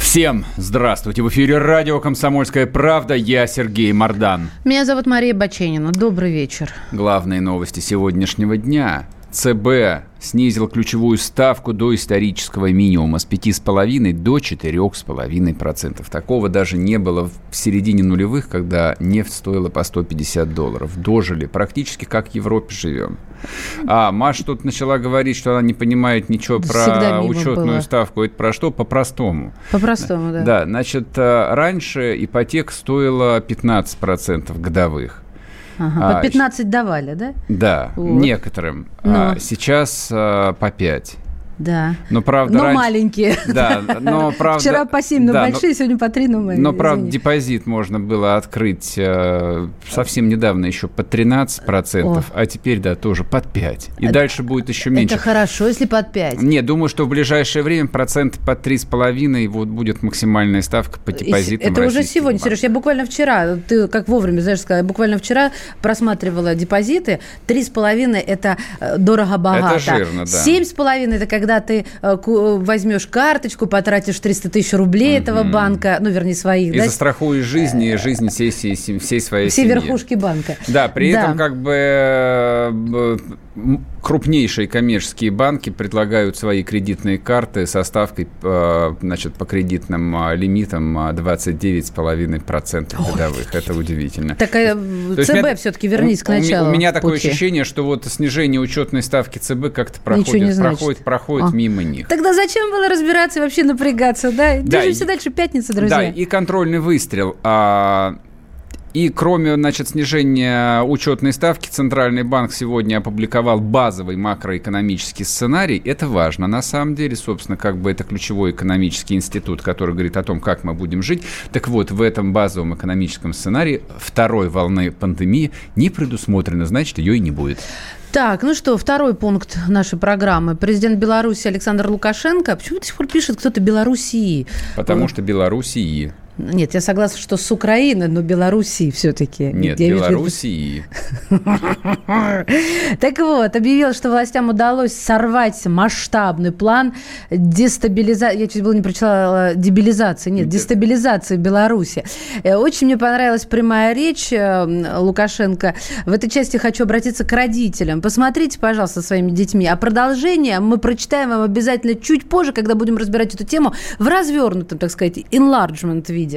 Всем здравствуйте! В эфире радио «Комсомольская правда». Я Сергей Мардан. Меня зовут Мария Баченина. Добрый вечер. Главные новости сегодняшнего дня. ЦБ снизил ключевую ставку до исторического минимума с 5,5 до 4,5%. Такого даже не было в середине нулевых, когда нефть стоила по $150. Дожили. Практически как в Европе живем. А Маша тут начала говорить, что она не понимает ничего про учетную ставку. Это про что? По-простому. По-простому, да. Да, значит, раньше ипотека стоила 15% годовых. Ага, по 15 давали, да? Да, вот. Некоторым. Но. Сейчас по 5. Да. Но, правда, но маленькие. Да, но, правда, вчера по 7, но да, большие, но, сегодня по 3, но маленькие. Но, правда, извини. Депозит можно было открыть совсем недавно еще под 13%, а теперь, да, тоже под 5. И дальше будет еще меньше. Это хорошо, если под 5. Не, думаю, что в ближайшее время процент по 3,5 вот будет максимальная ставка по депозитам. Это уже сегодня, Сереж, я буквально вчера, ты как вовремя, знаешь, сказала, я буквально вчера просматривала депозиты. 3,5 – это дорого-богато. Это жирно, да. 7,5 – это когда ты возьмешь карточку, потратишь 300 тысяч рублей этого банка, ну, вернее, своих. И да? Застрахуешь жизнь и жизнь всей своей все семьи. Все верхушки банка. Да, при этом как бы крупнейшие коммерческие банки предлагают свои кредитные карты со ставкой, значит, по кредитным лимитам 29,5% годовых. Это удивительно. Так, ЦБ все-таки вернись к началу. У меня такое ощущение, что вот снижение учетной ставки ЦБ как-то проходит мимо них. Тогда зачем было разбираться и вообще напрягаться, да? Движемся дальше, пятница, друзья. Да, и контрольный выстрел. И кроме, значит, снижения учетной ставки, Центральный банк сегодня опубликовал базовый макроэкономический сценарий. Это важно, на самом деле, собственно, как бы это ключевой экономический институт, который говорит о том, как мы будем жить. Так вот, в этом базовом экономическом сценарии второй волны пандемии не предусмотрено, значит, ее и не будет. Так, ну что, второй пункт нашей программы. Президент Беларуси Александр Лукашенко. Почему до сих пор пишет кто-то Белоруссии? Потому что Белоруссии. Нет, я согласна, что с Украины, но Белоруссии все-таки. Нет, Белоруссии. Так вот, объявил, что властям удалось сорвать масштабный план дестабилизации. Я чуть было не прочитала дебилизации. Нет, дестабилизации Беларуси. Очень мне понравилась прямая речь Лукашенко. В этой части хочу обратиться к родителям. Посмотрите, пожалуйста, со своими детьми. А продолжение мы прочитаем вам обязательно чуть позже, когда будем разбирать эту тему в развернутом, так сказать, enlargement виде.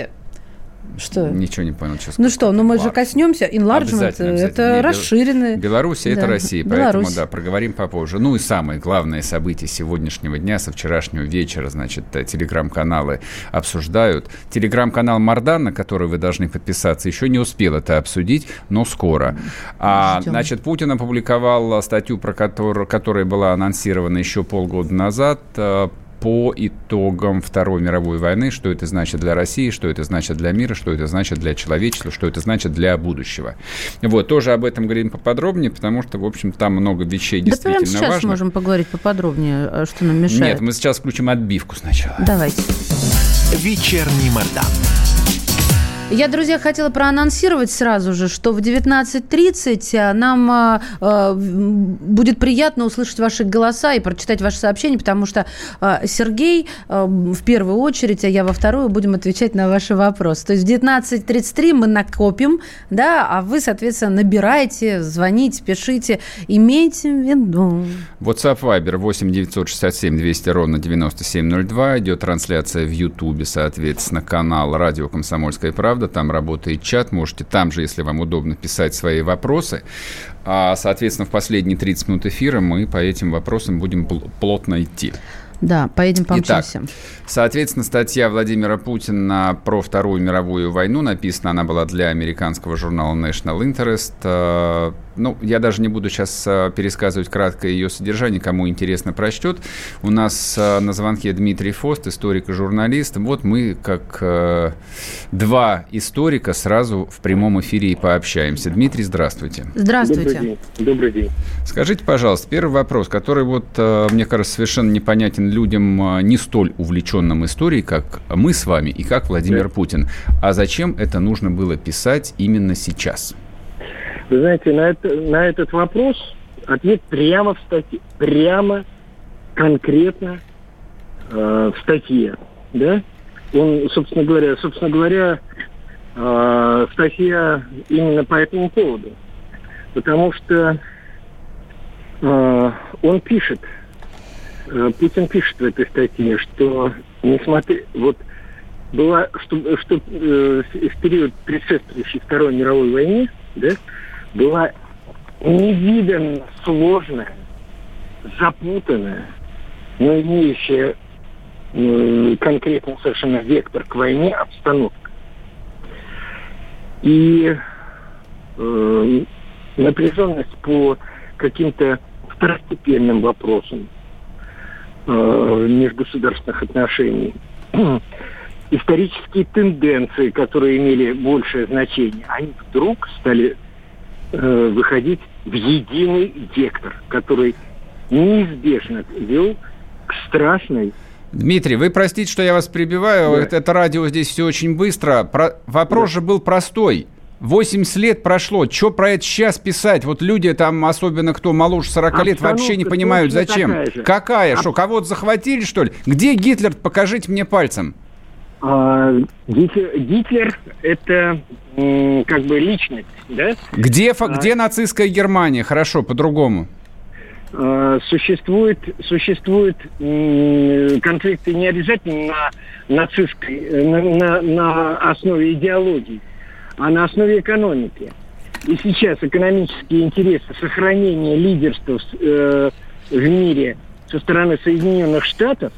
Что? Ничего не понял, честно. Ну что, ну мы же коснемся. Enlargement – это расширенные. Беларусь – это Россия, поэтому, да, проговорим попозже. Ну и самое главное событие сегодняшнего дня, со вчерашнего вечера, значит, телеграм-каналы обсуждают. Телеграм-канал Мардан, на который вы должны подписаться, еще не успел это обсудить, но скоро. Значит, Путин опубликовал статью, про которая была анонсирована еще полгода назад, по итогам Второй мировой войны, что это значит для России, что это значит для мира, что это значит для человечества, что это значит для будущего. Вот, тоже об этом говорим поподробнее, потому что, в общем, там много вещей действительно важных. Да прямо сейчас можем поговорить поподробнее, что нам мешает. Нет, мы сейчас включим отбивку сначала. Давайте. Вечерний Мардан. Я, друзья, хотела проанонсировать сразу же, что в 19:30 нам будет приятно услышать ваши голоса и прочитать ваши сообщения, потому что Сергей в первую очередь, а я во вторую, будем отвечать на ваши вопросы. То есть в 19:33 мы накопим, да, а вы, соответственно, набираете, звоните, пишите, имейте в виду. WhatsApp, Viber 8-967-200-97-02. Идет трансляция в Ютубе, соответственно, канал «Радио Комсомольская правда». Там работает чат, можете там же, если вам удобно, писать свои вопросы. Соответственно, в последние 30 минут эфира мы по этим вопросам будем плотно идти. Да, поедем помчимся. Итак, соответственно, статья Владимира Путина про Вторую мировую войну написана, она была для американского журнала National Interest. Ну, я даже не буду сейчас пересказывать кратко ее содержание, кому интересно, прочтет. У нас на звонке Дмитрий Фост, историк и журналист. Вот мы, как два историка, сразу в прямом эфире и пообщаемся. Дмитрий, здравствуйте. Здравствуйте. Добрый день. Скажите, пожалуйста, первый вопрос, который, вот, мне кажется, совершенно непонятен людям, не столь увлеченным историей, как мы с вами и как Владимир Путин. А зачем это нужно было писать именно сейчас? Вы знаете, на этот вопрос ответ прямо в статье, прямо конкретно в статье, да? Он, собственно говоря, статья именно по этому поводу, потому что он пишет, Путин пишет в этой статье, что несмотря вот была, что в период предшествующей Второй мировой войне, да, была невиданно сложная, запутанная, но имеющая конкретно совершенно вектор к войне обстановка. И напряженность по каким-то второстепенным вопросам межгосударственных отношений, исторические тенденции, которые имели большее значение, они вдруг стали выходить в единый вектор, который неизбежно вел к страшной... Дмитрий, вы простите, что я вас прибиваю, да. Это радио здесь все очень быстро. Вопрос да. же был простой. 80 лет прошло, что про это сейчас писать? Вот люди там, особенно кто моложе 40 лет, вообще не понимают, зачем. Какая? Что, кого-то захватили, что ли? Где Гитлер? Покажите мне пальцем. Гитлер – это как бы личность, да? Где нацистская Германия? Хорошо, по-другому. Существуют конфликты не обязательно на основе идеологии, а на основе экономики. И сейчас экономические интересы сохранения лидерства в мире со стороны Соединенных Штатов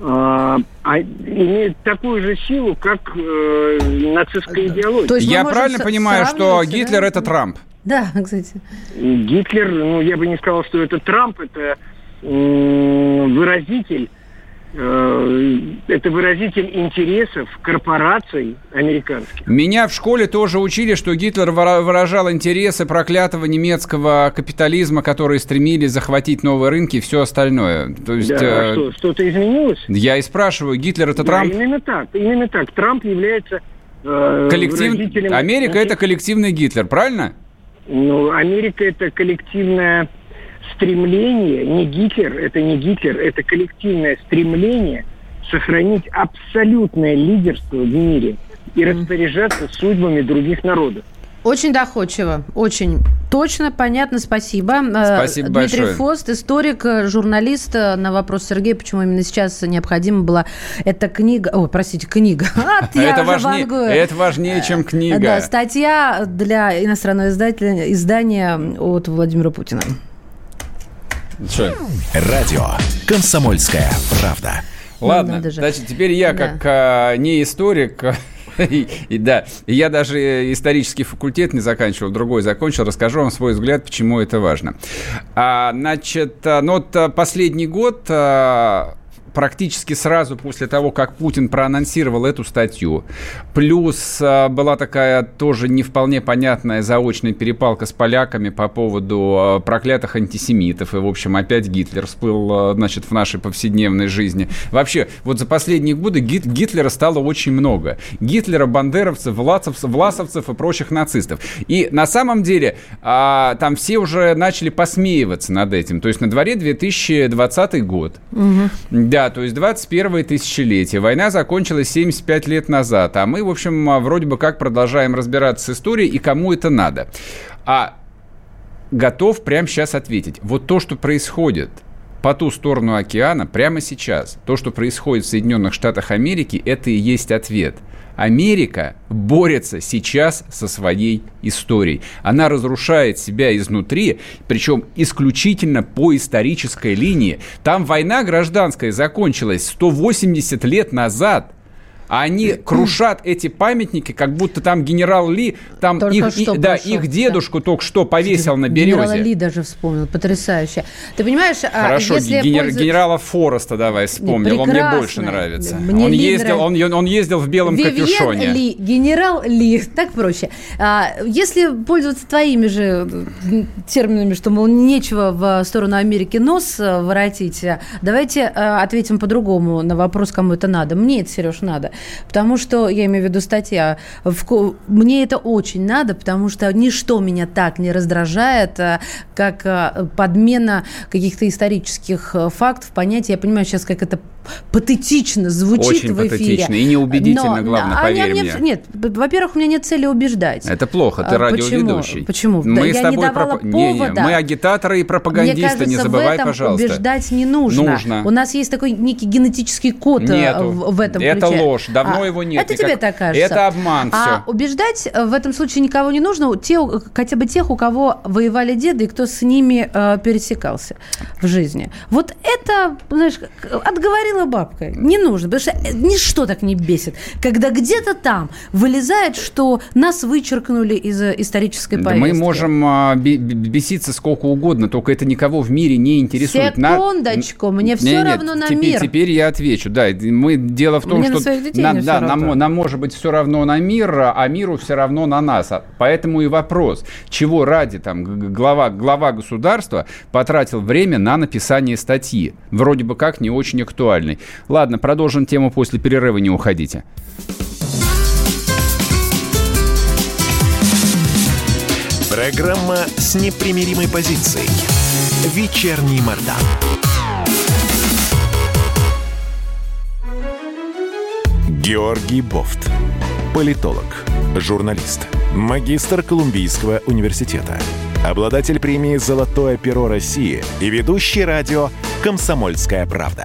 имеет такую же силу, как нацистская идеология. То есть я правильно понимаю, что Гитлер, да? – это Трамп? Да, кстати. Гитлер, я бы не сказал, что это Трамп, это выразитель интересов корпораций американских. Меня в школе тоже учили, что Гитлер выражал интересы проклятого немецкого капитализма, которые стремились захватить новые рынки и все остальное. То есть, да, что-то изменилось? Я и спрашиваю, Гитлер – это Трамп? Именно так. Трамп является выразителем... Америка – это коллективный Гитлер, правильно? Америка – это коллективная... стремление, это не Гитлер, это коллективное стремление сохранить абсолютное лидерство в мире и распоряжаться судьбами других народов. Очень доходчиво, очень точно, понятно, спасибо. Спасибо большое. Дмитрий Фост, историк, журналист. На вопрос Сергея, почему именно сейчас необходима была эта книга... книга. Это важнее, чем книга. Да, статья для иностранного издания от Владимира Путина. Радио «Комсомольская правда». Ладно, значит, теперь я, как не историк, я даже исторический факультет не заканчивал, другой закончил, расскажу вам свой взгляд, почему это важно. Последний год... Практически сразу после того, как Путин проанонсировал эту статью. Плюс была такая тоже не вполне понятная заочная перепалка с поляками по поводу проклятых антисемитов. И, в общем, опять Гитлер всплыл, в нашей повседневной жизни. Вообще, вот за последние годы Гитлера стало очень много. Гитлера, бандеровцев, власовцев и прочих нацистов. И на самом деле там все уже начали посмеиваться над этим. То есть на дворе 2020 год. Угу. Да. То есть 21-е тысячелетие. Война закончилась 75 лет назад. А мы, в общем, вроде бы как продолжаем разбираться с историей и кому это надо. Готов прямо сейчас ответить. Вот то, что происходит, по ту сторону океана, прямо сейчас, то, что происходит в Соединенных Штатах Америки, это и есть ответ. Америка борется сейчас со своей историей. Она разрушает себя изнутри, причем исключительно по исторической линии. Там война гражданская закончилась 180 лет назад. А они крушат эти памятники, как будто там генерал Ли, там их дедушку только что повесил на березе. Генерала Ли даже вспомнил, потрясающе. Ты понимаешь, хорошо, если генерала Форреста давай вспомним, он мне больше нравится. Мне он ездил в белом капюшоне. Ли, генерал Ли, так проще. Если пользоваться твоими же терминами, что, мол, нечего в сторону Америки нос воротить, давайте ответим по-другому на вопрос, кому это надо. Мне это, Сереж, надо. Потому что, я имею в виду статья, мне это очень надо, потому что ничто меня так не раздражает, как подмена каких-то исторических фактов, понятий. Я понимаю сейчас, как это патетично звучит очень в эфире. Очень патетично и неубедительно, главное, поверь мне. Нет, во-первых, у меня нет цели убеждать. Это плохо, ты радиоведущий. Почему? Мы с тобой мы агитаторы и пропагандисты, мне кажется, не забывай, пожалуйста. Убеждать не нужно. У нас есть такой некий генетический код в этом ключе. Это ложь, давно его нет. Это тебе так кажется. Это обман, все. Убеждать в этом случае никого не нужно, хотя бы тех, у кого воевали деды и кто с ними пересекался в жизни. Вот это, знаешь, отговорил бабка. Не нужно, потому что ничто так не бесит, когда где-то там вылезает, что нас вычеркнули из исторической повестки. Да мы можем беситься сколько угодно, только это никого в мире не интересует. Секундочку, мне все равно на мир. Теперь я отвечу. Да, дело в том, мне что нам может быть все равно на мир, а миру все равно на нас. Поэтому и вопрос, чего ради там глава государства потратил время на написание статьи. Вроде бы как не очень актуально. Ладно, продолжим тему после перерыва, не уходите. Программа с непримиримой позицией. Вечерний Мардан. Георгий Бовт. Политолог, журналист, магистр Колумбийского университета, обладатель премии «Золотое перо России» и ведущий радио «Комсомольская правда».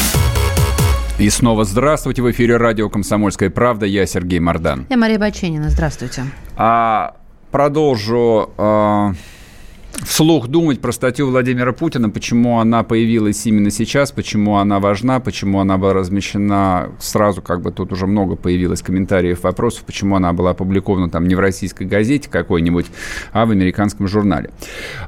И снова здравствуйте. В эфире радио «Комсомольская правда». Я Сергей Мардан. Я Мария Баченина. Здравствуйте. Продолжу вслух думать про статью Владимира Путина, почему она появилась именно сейчас, почему она важна, почему она была размещена сразу, как бы тут уже много появилось комментариев, вопросов, почему она была опубликована там не в российской газете какой-нибудь, а в американском журнале.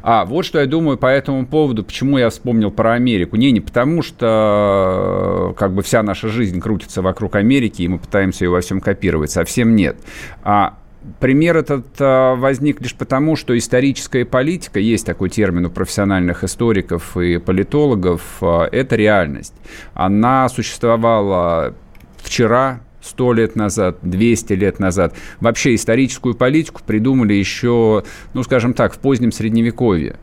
Вот что я думаю по этому поводу, почему я вспомнил про Америку. Не потому, что как бы вся наша жизнь крутится вокруг Америки, и мы пытаемся ее во всем копировать. Совсем нет. Пример этот возник лишь потому, что историческая политика, есть такой термин у профессиональных историков и политологов, это реальность. Она существовала вчера, 100 лет назад, 200 лет назад. Вообще историческую политику придумали еще, в позднем Средневековье.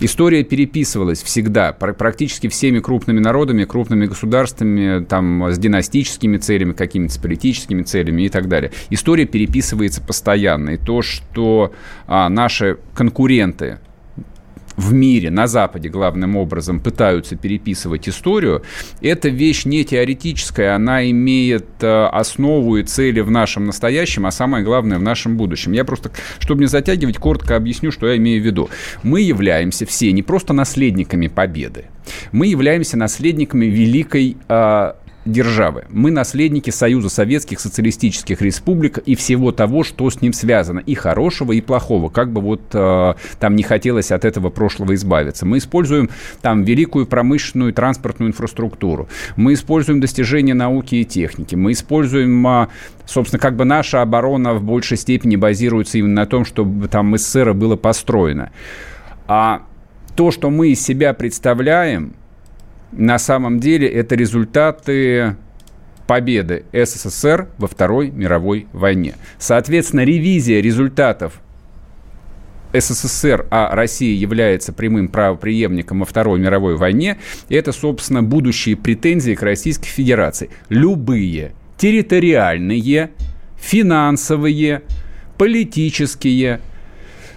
История переписывалась всегда, практически всеми крупными народами, крупными государствами, там, с династическими целями, какими-то с политическими целями и так далее. История переписывается постоянно. И то, что наши конкуренты в мире, на Западе, главным образом, пытаются переписывать историю, эта вещь не теоретическая, она имеет основу и цели в нашем настоящем, а самое главное, в нашем будущем. Я просто, чтобы не затягивать, коротко объясню, что я имею в виду. Мы являемся все не просто наследниками победы, мы являемся наследниками великой державы. Мы наследники Союза Советских Социалистических Республик и всего того, что с ним связано, и хорошего, и плохого. Как бы там не хотелось от этого прошлого избавиться. Мы используем там великую промышленную и транспортную инфраструктуру. Мы используем достижения науки и техники. Мы используем, наша оборона в большей степени базируется именно на том, что там СССР было построено. А то, что мы из себя представляем, на самом деле это результаты победы СССР во Второй мировой войне. Соответственно, ревизия результатов СССР, а Россия является прямым правопреемником во Второй мировой войне, это, собственно, будущие претензии к Российской Федерации. Любые территориальные, финансовые, политические.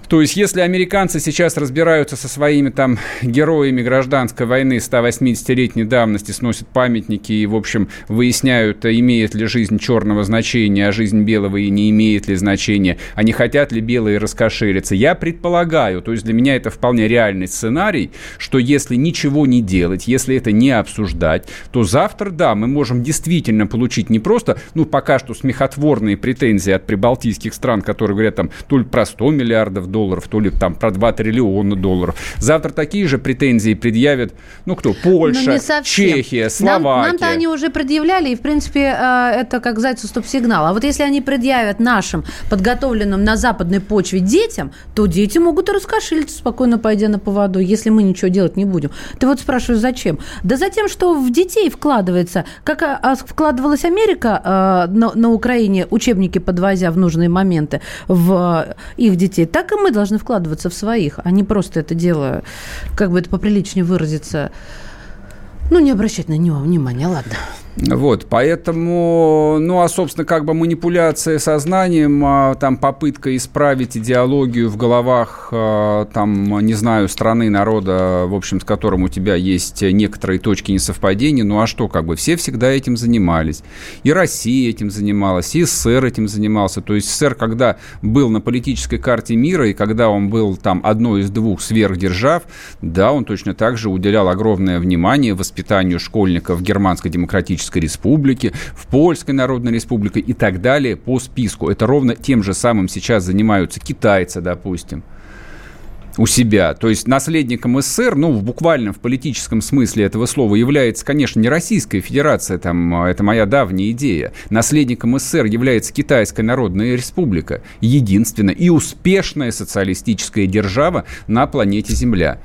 То есть, если американцы сейчас разбираются со своими там героями гражданской войны 180-летней давности, сносят памятники и, в общем, выясняют, имеет ли жизнь черного значения, а жизнь белого и не имеет ли значения, а не хотят ли белые раскошелиться. Я предполагаю, то есть для меня это вполне реальный сценарий, что если ничего не делать, если это не обсуждать, то завтра, да, мы можем действительно получить не просто, ну, пока что смехотворные претензии от прибалтийских стран, которые говорят там то ли про 100 миллиардов долларов, то ли там про 2 триллиона долларов. Завтра такие же претензии предъявят, ну кто, Польша, Чехия, Словакия. Нам-то они уже предъявляли, и, в принципе, это, как зайцу стоп-сигнал. А вот если они предъявят нашим, подготовленным на западной почве детям, то дети могут и раскошелиться, спокойно пойдя на поводу, если мы ничего делать не будем. Ты вот спрашиваешь, зачем? Да за тем, что в детей вкладывается, как вкладывалась Америка на Украине, учебники подвозя в нужные моменты в их детей, так и мы должны вкладываться в своих, а не просто это дело, как бы это поприличнее выразиться, ну, не обращать на него внимания, ладно. Вот, поэтому, ну, а, собственно, как бы манипуляция сознанием, там, попытка исправить идеологию в головах, там, не знаю, страны, народа, в общем, с которым у тебя есть некоторые точки несовпадения, ну, а что, как бы, все всегда этим занимались. И Россия этим занималась, и СССР этим занимался. То есть СССР, когда был на политической карте мира, и когда он был, там, одной из двух сверхдержав, да, он точно так же уделял огромное внимание воспитанию школьников Германской Демократической Республики, в Польской Народной Республике и так далее по списку. Это ровно тем же самым сейчас занимаются китайцы, допустим, у себя. То есть наследником СССР, ну, буквально в политическом смысле этого слова, является, конечно, не Российская Федерация, там, это моя давняя идея. Наследником СССР является Китайская Народная Республика, единственная и успешная социалистическая держава на планете Земля.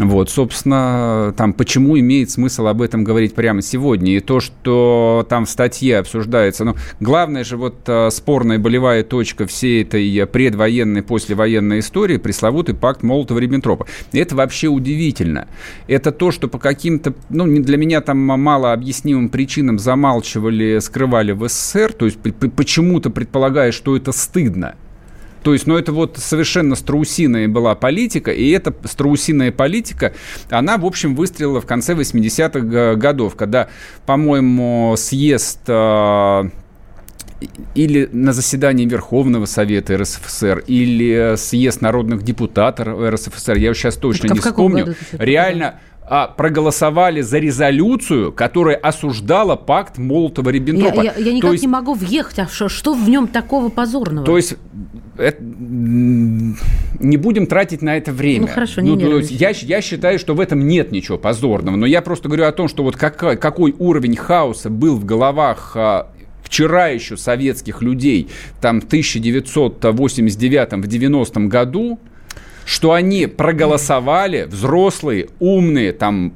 Вот, собственно, там, почему имеет смысл об этом говорить прямо сегодня. И то, что там в статье обсуждается. Ну, главное же, вот спорная болевая точка всей этой предвоенной, послевоенной истории, пресловутый пакт Молотова-Риббентропа. Это вообще удивительно. Это то, что по каким-то, ну, для меня там малообъяснимым причинам замалчивали, скрывали в СССР. То есть почему-то предполагая, что это стыдно. То есть, ну, это вот совершенно страусиная была политика, и эта страусиная политика, она, в общем, выстрелила в конце 80-х годов, когда, по-моему, съезд или на заседании Верховного Совета РСФСР, или съезд народных депутатов РСФСР, я сейчас точно не вспомню, реально... проголосовали за резолюцию, которая осуждала пакт Молотова-Риббентропа. Я никак не могу въехать, а что в нем такого позорного? То есть не будем тратить на это время. Ну хорошо, не нервничай. Я считаю, что в этом нет ничего позорного, но я просто говорю о том, что вот какой уровень хаоса был в головах вчера еще советских людей, там в 1989-м, в 90-м году, что они проголосовали, взрослые, умные, там,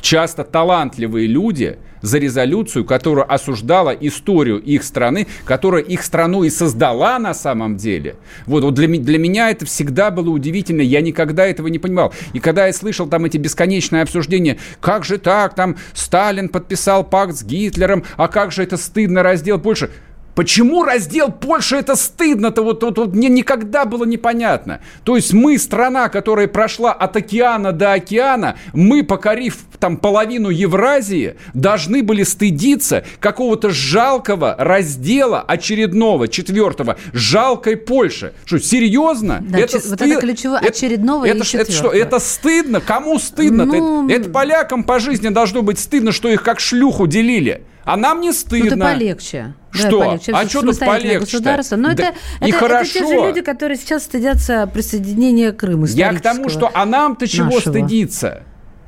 часто талантливые люди, за резолюцию, которая осуждала историю их страны, которая их страну и создала на самом деле. Вот для меня это всегда было удивительно, я никогда этого не понимал. И когда я слышал там эти бесконечные обсуждения, как же так, там, Сталин подписал пакт с Гитлером, а как же это стыдно, раздел Польши. Почему раздел Польши это стыдно-то? Вот мне никогда было непонятно. То есть мы страна, которая прошла от океана до океана, мы, покорив там половину Евразии, должны были стыдиться какого-то жалкого раздела очередного, четвертого, жалкой Польши. Что, серьезно? Да, это это ключевое очередного и четвертого. Это что, это стыдно? Кому стыдно-то? Ну... Это полякам по жизни должно быть стыдно, что их как шлюху делили. А нам не стыдно. Ну, это полегче. Что? Да, полегче. А что тут полегче-то? Но да. Это те же люди, которые сейчас стыдятся присоединения Крыма исторического. Я к тому, что а нам-то чего стыдиться?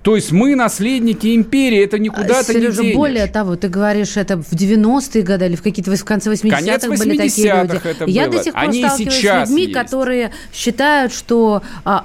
То есть мы наследники империи, это никуда-то не денешь. Сережа, более того, ты говоришь, это в 90-е годы или в какие-то в конце 80-х, были такие люди. Я до сих пор сталкиваюсь с людьми, которые считают, что,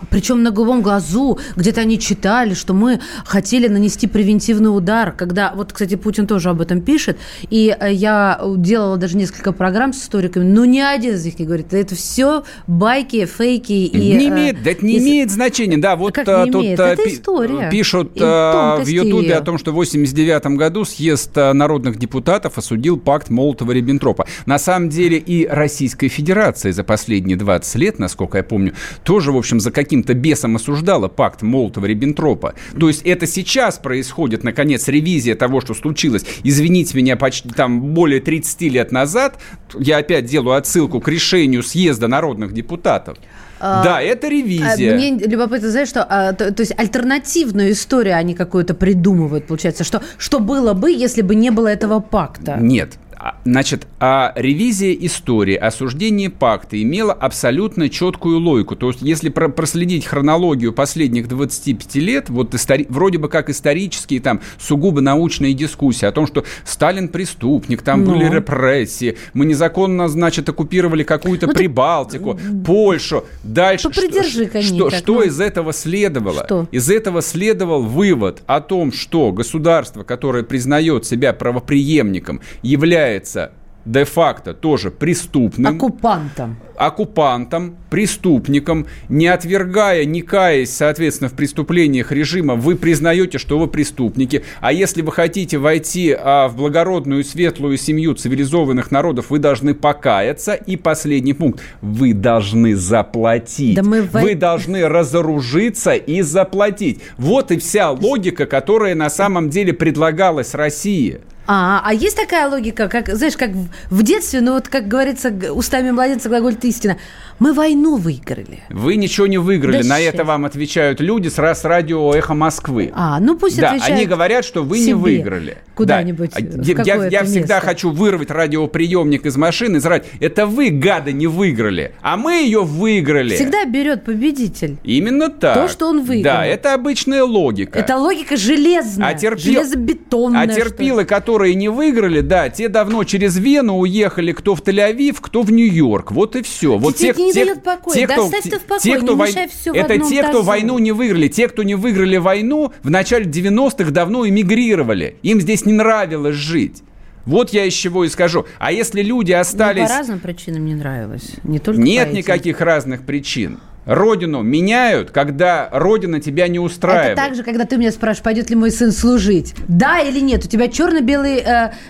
причем на голубом глазу, где-то они читали, что мы хотели нанести превентивный удар, когда, вот, кстати, Путин тоже об этом пишет, и я делала даже несколько программ с историками, но ни один из них не говорит, это все байки, фейки. Не имеет значения, да, вот как не имеет? Это история. Пишут в Ютубе о том, что в 1989 году съезд народных депутатов осудил пакт Молотова-Риббентропа. На самом деле и Российская Федерация за последние 20 лет, насколько я помню, тоже, в общем, за каким-то бесом осуждала пакт Молотова-Риббентропа. То есть это сейчас происходит, наконец, ревизия того, что случилось. Извините меня, почти там более 30 лет назад, я опять делаю отсылку к решению съезда народных депутатов. Да, это ревизия. Мне любопытно, знаешь, что то есть альтернативную историю они какую-то придумывают, получается, что было бы, если бы не было этого пакта. Нет. Значит, ревизия истории, осуждение пакта имела абсолютно четкую логику. То есть, если проследить хронологию последних 25 лет, вот вроде бы как исторические, там, сугубо научные дискуссии о том, что Сталин преступник, там были репрессии, мы незаконно, значит, оккупировали какую-то Прибалтику, Польшу. Дальше что из этого следовало? Что? Из этого следовал вывод о том, что государство, которое признает себя правопреемником, является де-факто тоже преступным. Оккупантом, преступником, не отвергая, не каясь, соответственно, в преступлениях режима, вы признаете, что вы преступники. А если вы хотите войти в благородную, светлую семью цивилизованных народов, вы должны покаяться. И последний пункт. Вы должны заплатить. Да вы должны разоружиться и заплатить. Вот и вся логика, которая на самом деле предлагалась России. А есть такая логика, как, знаешь, как в детстве, ну вот, как говорится, устами младенца глаголит истина. Мы войну выиграли. Вы ничего не выиграли. Да на это вам отвечают люди с радио «Эхо Москвы». Ну пусть отвечают. Да, они говорят, что вы не выиграли. Куда-нибудь, я всегда хочу вырвать радиоприемник из машины и сказать, это вы, гады, не выиграли, а мы ее выиграли. Всегда берет победитель. Именно так. То, что он выиграл. Да, это обычная логика. Это логика железная, железобетонная. А терпилы, которые не выиграли, да, те давно через Вену уехали, кто в Тель-Авив, кто в Нью-Йорк. Вот и все. Вот не дает покоя. Да оставь ты в покое, не мешай все в одном тазу. Это те, кто войну не выиграли. Те, кто не выиграли войну, в начале 90-х давно эмигрировали. Им здесь не нравилось жить. Вот я из чего и скажу. А если люди остались... Но по разным причинам не нравилось. Не только Нет никаких разных причин. Родину меняют, когда родина тебя не устраивает. Это так же, когда ты меня спрашиваешь, пойдет ли мой сын служить. Да или нет? У тебя черно-белый...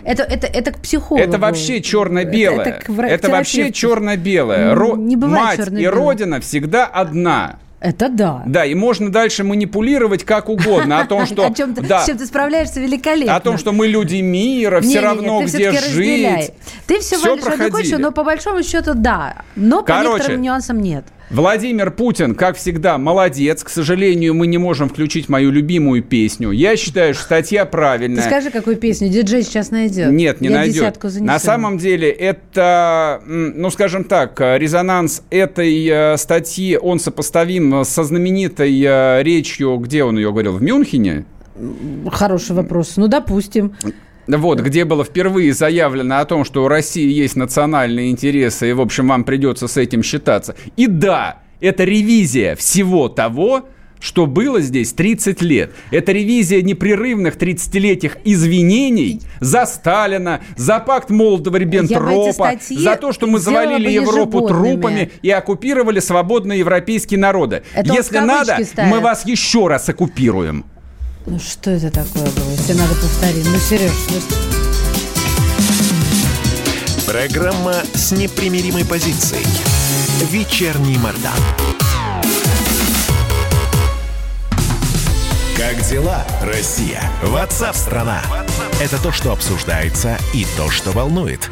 это к психологу. Это вообще черно-белое. Это вообще черно-белое. Не бывает мать черно-белое. И родина всегда одна. Это да. Да, и можно дальше манипулировать как угодно. О том, что... С чем ты справляешься великолепно. О том, что мы люди мира, все равно где жить. Ты все валишь одну кучу, но по большому счету да. Но по некоторым нюансам нет. Владимир Путин, как всегда, молодец. К сожалению, мы не можем включить мою любимую песню. Я считаю, что статья правильная. Ты скажи, какую песню диджей сейчас найдет. Нет, не найдет. Я десятку занесу. На самом деле, это, скажем так, резонанс этой статьи, он сопоставим со знаменитой речью, где он ее говорил, в Мюнхене? Хороший вопрос. Допустим. Вот, где было впервые заявлено о том, что у России есть национальные интересы, и, в общем, вам придется с этим считаться. И да, это ревизия всего того, что было здесь 30 лет. Это ревизия непрерывных 30-летних извинений за Сталина, за пакт Молотова-Риббентропа, за то, что мы завалили Европу трупами и оккупировали свободные европейские народы. Это если надо, мы вас еще раз оккупируем. Что это такое было? Если надо повторить. Сереж, Программа с непримиримой позицией. Вечерний Мардан. Как дела, Россия? WhatsApp-страна. Это то, что обсуждается и то, что волнует.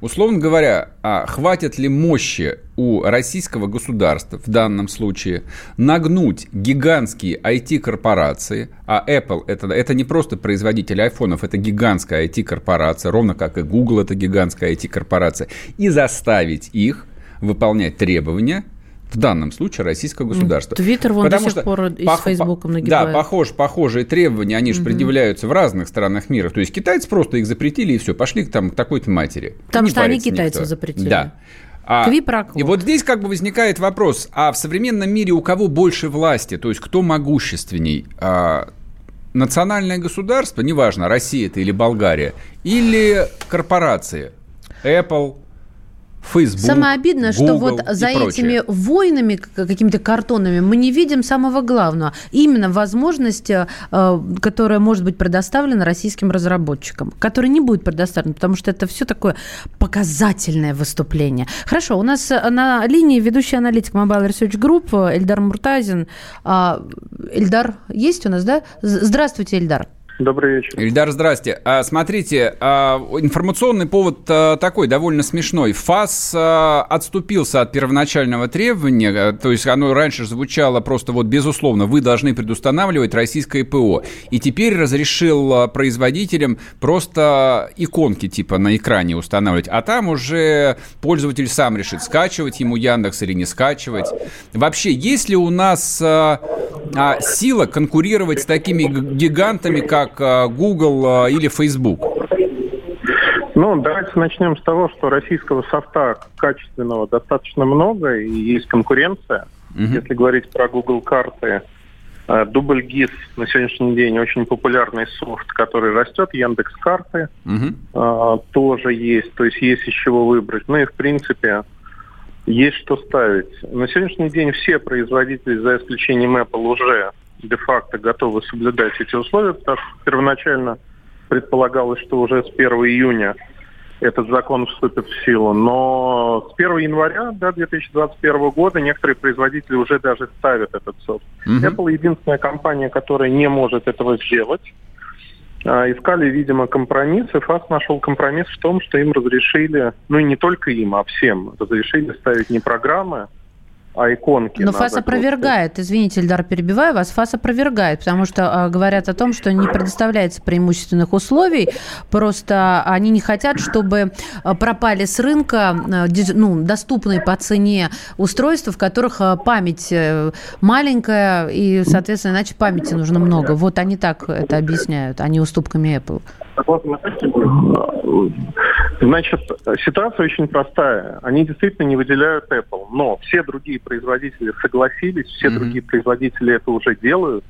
Условно говоря, хватит ли мощи у российского государства в данном случае нагнуть гигантские IT-корпорации, а Apple это не просто производитель айфонов, это гигантская IT-корпорация, ровно как и Google это гигантская IT-корпорация, и заставить их выполнять требования, в данном случае российского государства. Твиттер вон до сих пор и с Фейсбуком нагибает. Да, похожие требования, они же предъявляются в разных странах мира. То есть китайцы просто их запретили, и все, пошли к такой-то матери. Потому что они китайцев запретили. Да. И вот здесь как бы возникает вопрос, а в современном мире у кого больше власти, то есть кто могущественней? Национальное государство, неважно, Россия это или Болгария, или корпорации, Apple, Facebook, самое обидное, Google, что вот за этими войнами, какими-то картонами, мы не видим самого главного. Именно возможность, которая может быть предоставлена российским разработчикам, которая не будет предоставлена, потому что это все такое показательное выступление. Хорошо, у нас на линии ведущий аналитик Mobile Research Group Эльдар Муртазин. Эльдар есть у нас, да? Здравствуйте, Эльдар. Добрый вечер. Эльдар, здрасте. Смотрите, информационный повод такой, довольно смешной. ФАС отступился от первоначального требования, то есть оно раньше звучало просто вот безусловно, вы должны предустанавливать российское ПО. И теперь разрешил производителям просто иконки типа на экране устанавливать, а там уже пользователь сам решит, скачивать ему Яндекс или не скачивать. Вообще, есть ли у нас сила конкурировать с такими гигантами, как Google или Facebook? Ну, давайте начнем с того, что российского софта качественного достаточно много, и есть конкуренция. Mm-hmm. Если говорить про Google карты, дубль ГИС на сегодняшний день очень популярный софт, который растет. Яндекс карты тоже есть, то есть есть из чего выбрать. Ну и, в принципе, есть что ставить. На сегодняшний день все производители, за исключением Apple, уже де-факто готовы соблюдать эти условия, потому что первоначально предполагалось, что уже с 1 июня этот закон вступит в силу. Но с 1 января 2021 года некоторые производители уже даже ставят этот софт. Mm-hmm. Apple единственная компания, которая не может этого сделать. Искали, видимо, компромисс, и ФАС нашел компромисс в том, что им разрешили, ну и не только им, а всем, разрешили ставить не программы, а иконки. Но ФАС опровергает, извините, Эльдар, перебиваю вас, ФАС опровергает, потому что говорят о том, что не предоставляется преимущественных условий, просто они не хотят, чтобы пропали с рынка доступные по цене устройства, в которых память маленькая, и, соответственно, иначе памяти нужно много. Вот они так это объясняют, а не уступками Apple. Значит, ситуация очень простая. Они действительно не выделяют Apple, но все другие производители согласились, все другие производители это уже делают,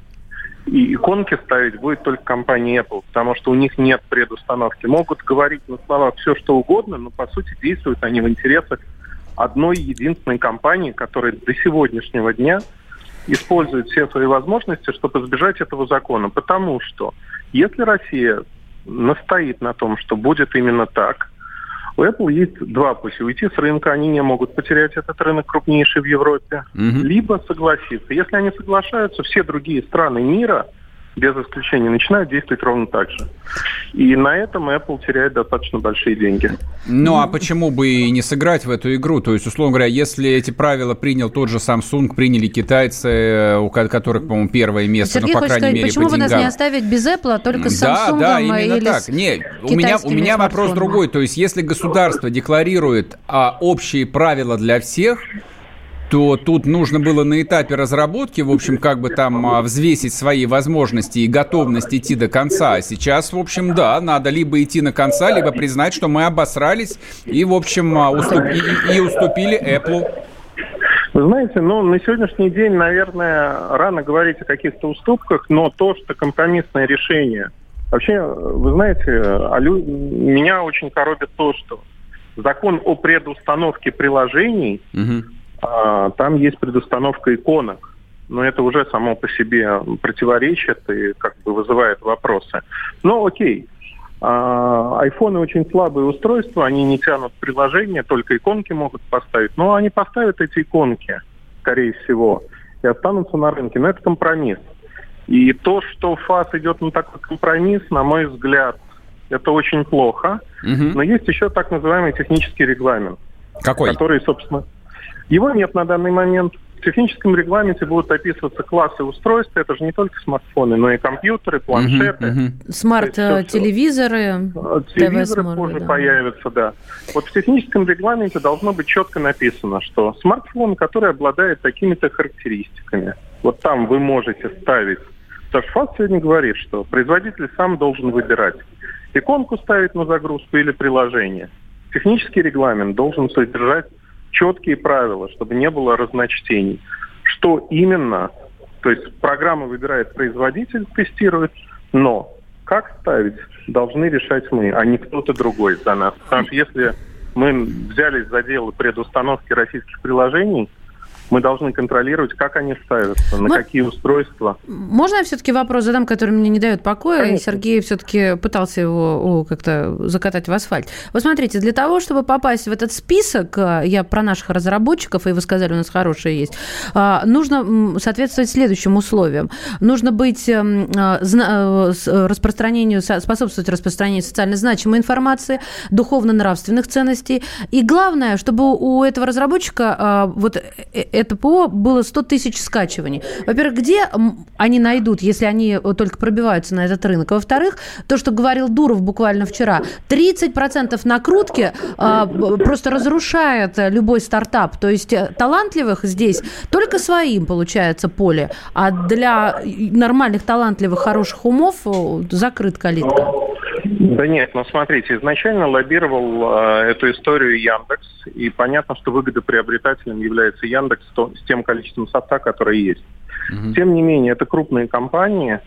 и иконки ставить будет только компания Apple, потому что у них нет предустановки. Могут говорить на словах все, что угодно, но, по сути, действуют они в интересах одной единственной компании, которая до сегодняшнего дня использует все свои возможности, чтобы избежать этого закона. Потому что, если Россия настоит на том, что будет именно так, у Apple есть два пути. Уйти с рынка, они не могут потерять этот рынок, крупнейший в Европе, либо согласиться. Если они соглашаются, все другие страны мира, без исключения, начинают действовать ровно так же. И на этом Apple теряет достаточно большие деньги. Ну, а почему бы и не сыграть в эту игру? То есть, условно говоря, если эти правила принял тот же Samsung, приняли китайцы, у которых, по-моему, первое место, Сергей, ну, по крайней мере, по деньгам. Почему бы нас не оставить без Apple, а только с Samsung? Да, именно так. Нет, у меня вопрос другой. То есть, если государство декларирует общие правила для всех, то тут нужно было на этапе разработки, в общем, как бы там взвесить свои возможности и готовность идти до конца. А сейчас, в общем, да, надо либо идти на конца, либо признать, что мы обосрались и, в общем, уступили Apple. Вы знаете, на сегодняшний день, наверное, рано говорить о каких-то уступках, но то, что компромиссное решение... Вообще, вы знаете, меня очень коробит то, что закон о предустановке приложений... Там есть предустановка иконок, но это уже само по себе противоречит и как бы вызывает вопросы. Но окей, айфоны очень слабые устройства, они не тянут приложения, только иконки могут поставить. Но они поставят эти иконки, скорее всего, и останутся на рынке. Но это компромисс. И то, что ФАС идет на такой компромисс, на мой взгляд, это очень плохо. Но есть еще так называемый технический регламент. Какой? Который, собственно... Его нет на данный момент. В техническом регламенте будут описываться классы устройств. Это же не только смартфоны, но и компьютеры, планшеты. Смарт-телевизоры. Телевизоры позже появятся, да. Вот в техническом регламенте должно быть четко написано, что смартфон, который обладает такими-то характеристиками, вот там вы можете ставить. Потому что ФАС сегодня говорит, что производитель сам должен выбирать, иконку ставить на загрузку или приложение. Технический регламент должен содержать четкие правила, чтобы не было разночтений. Что именно, то есть программа выбирает производитель, тестирует, но как ставить, должны решать мы, а не кто-то другой за нас. Потому что если мы взялись за дело предустановки российских приложений, мы должны контролировать, как они ставятся, на какие устройства. Можно я все-таки вопрос задам, который мне не дает покоя? Конечно. И Сергей все-таки пытался его как-то закатать в асфальт. Вы смотрите, для того, чтобы попасть в этот список, я про наших разработчиков, и вы сказали, у нас хорошие есть, нужно соответствовать следующим условиям. Нужно быть способствовать распространению социально значимой информации, духовно-нравственных ценностей. И главное, чтобы у этого разработчика это ПО было 100 тысяч скачиваний. Во-первых, где они найдут, если они только пробиваются на этот рынок? Во-вторых, то, что говорил Дуров буквально вчера, 30% накрутки просто разрушает любой стартап. То есть талантливых здесь только своим, получается, поле. А для нормальных, талантливых, хороших умов закрыт калитка. Да нет, ну смотрите, изначально лоббировал эту историю Яндекс, и понятно, что выгодоприобретателем является Яндекс с тем количеством софта, которое есть. Mm-hmm. Тем не менее, это крупные компании,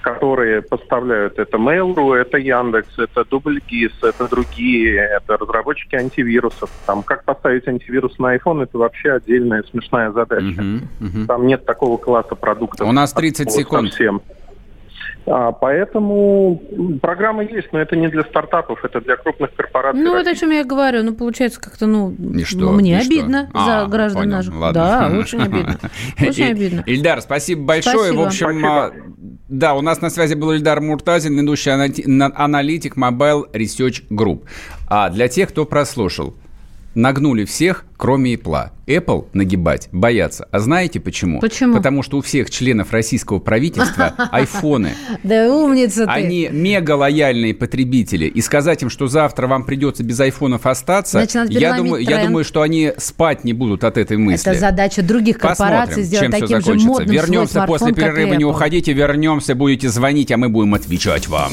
которые поставляют это Mail.ru, это Яндекс, это DoubleGIS, это другие, это разработчики антивирусов. Там, как поставить антивирус на iPhone, это вообще отдельная смешная задача. Uh-huh, uh-huh. Там нет такого класса продуктов. У нас 30 секунд. Совсем. Поэтому программа есть, но это не для стартапов, это для крупных корпораций. Ну, это о чем я говорю. Ну, получается, как-то, ничто, мне ничто. Обидно за граждан понял, наших. Ладно. Да, очень обидно. Очень обидно. Эльдар, спасибо большое. Спасибо. В общем, спасибо. Да, у нас на связи был Эльдар Муртазин, ведущий аналитик Mobile Research Group. А для тех, кто прослушал, нагнули всех, кроме Apple. Apple нагибать боятся. А знаете почему? Почему? Потому что у всех членов российского правительства айфоны. Да умница ты. Они мега лояльные потребители. И сказать им, что завтра вам придется без айфонов остаться, я думаю, что они спать не будут от этой мысли. Это задача других корпораций сделать таким же модным свой смартфон, как Apple. Вернемся после перерыва, не уходите, вернемся, будете звонить, а мы будем отвечать вам.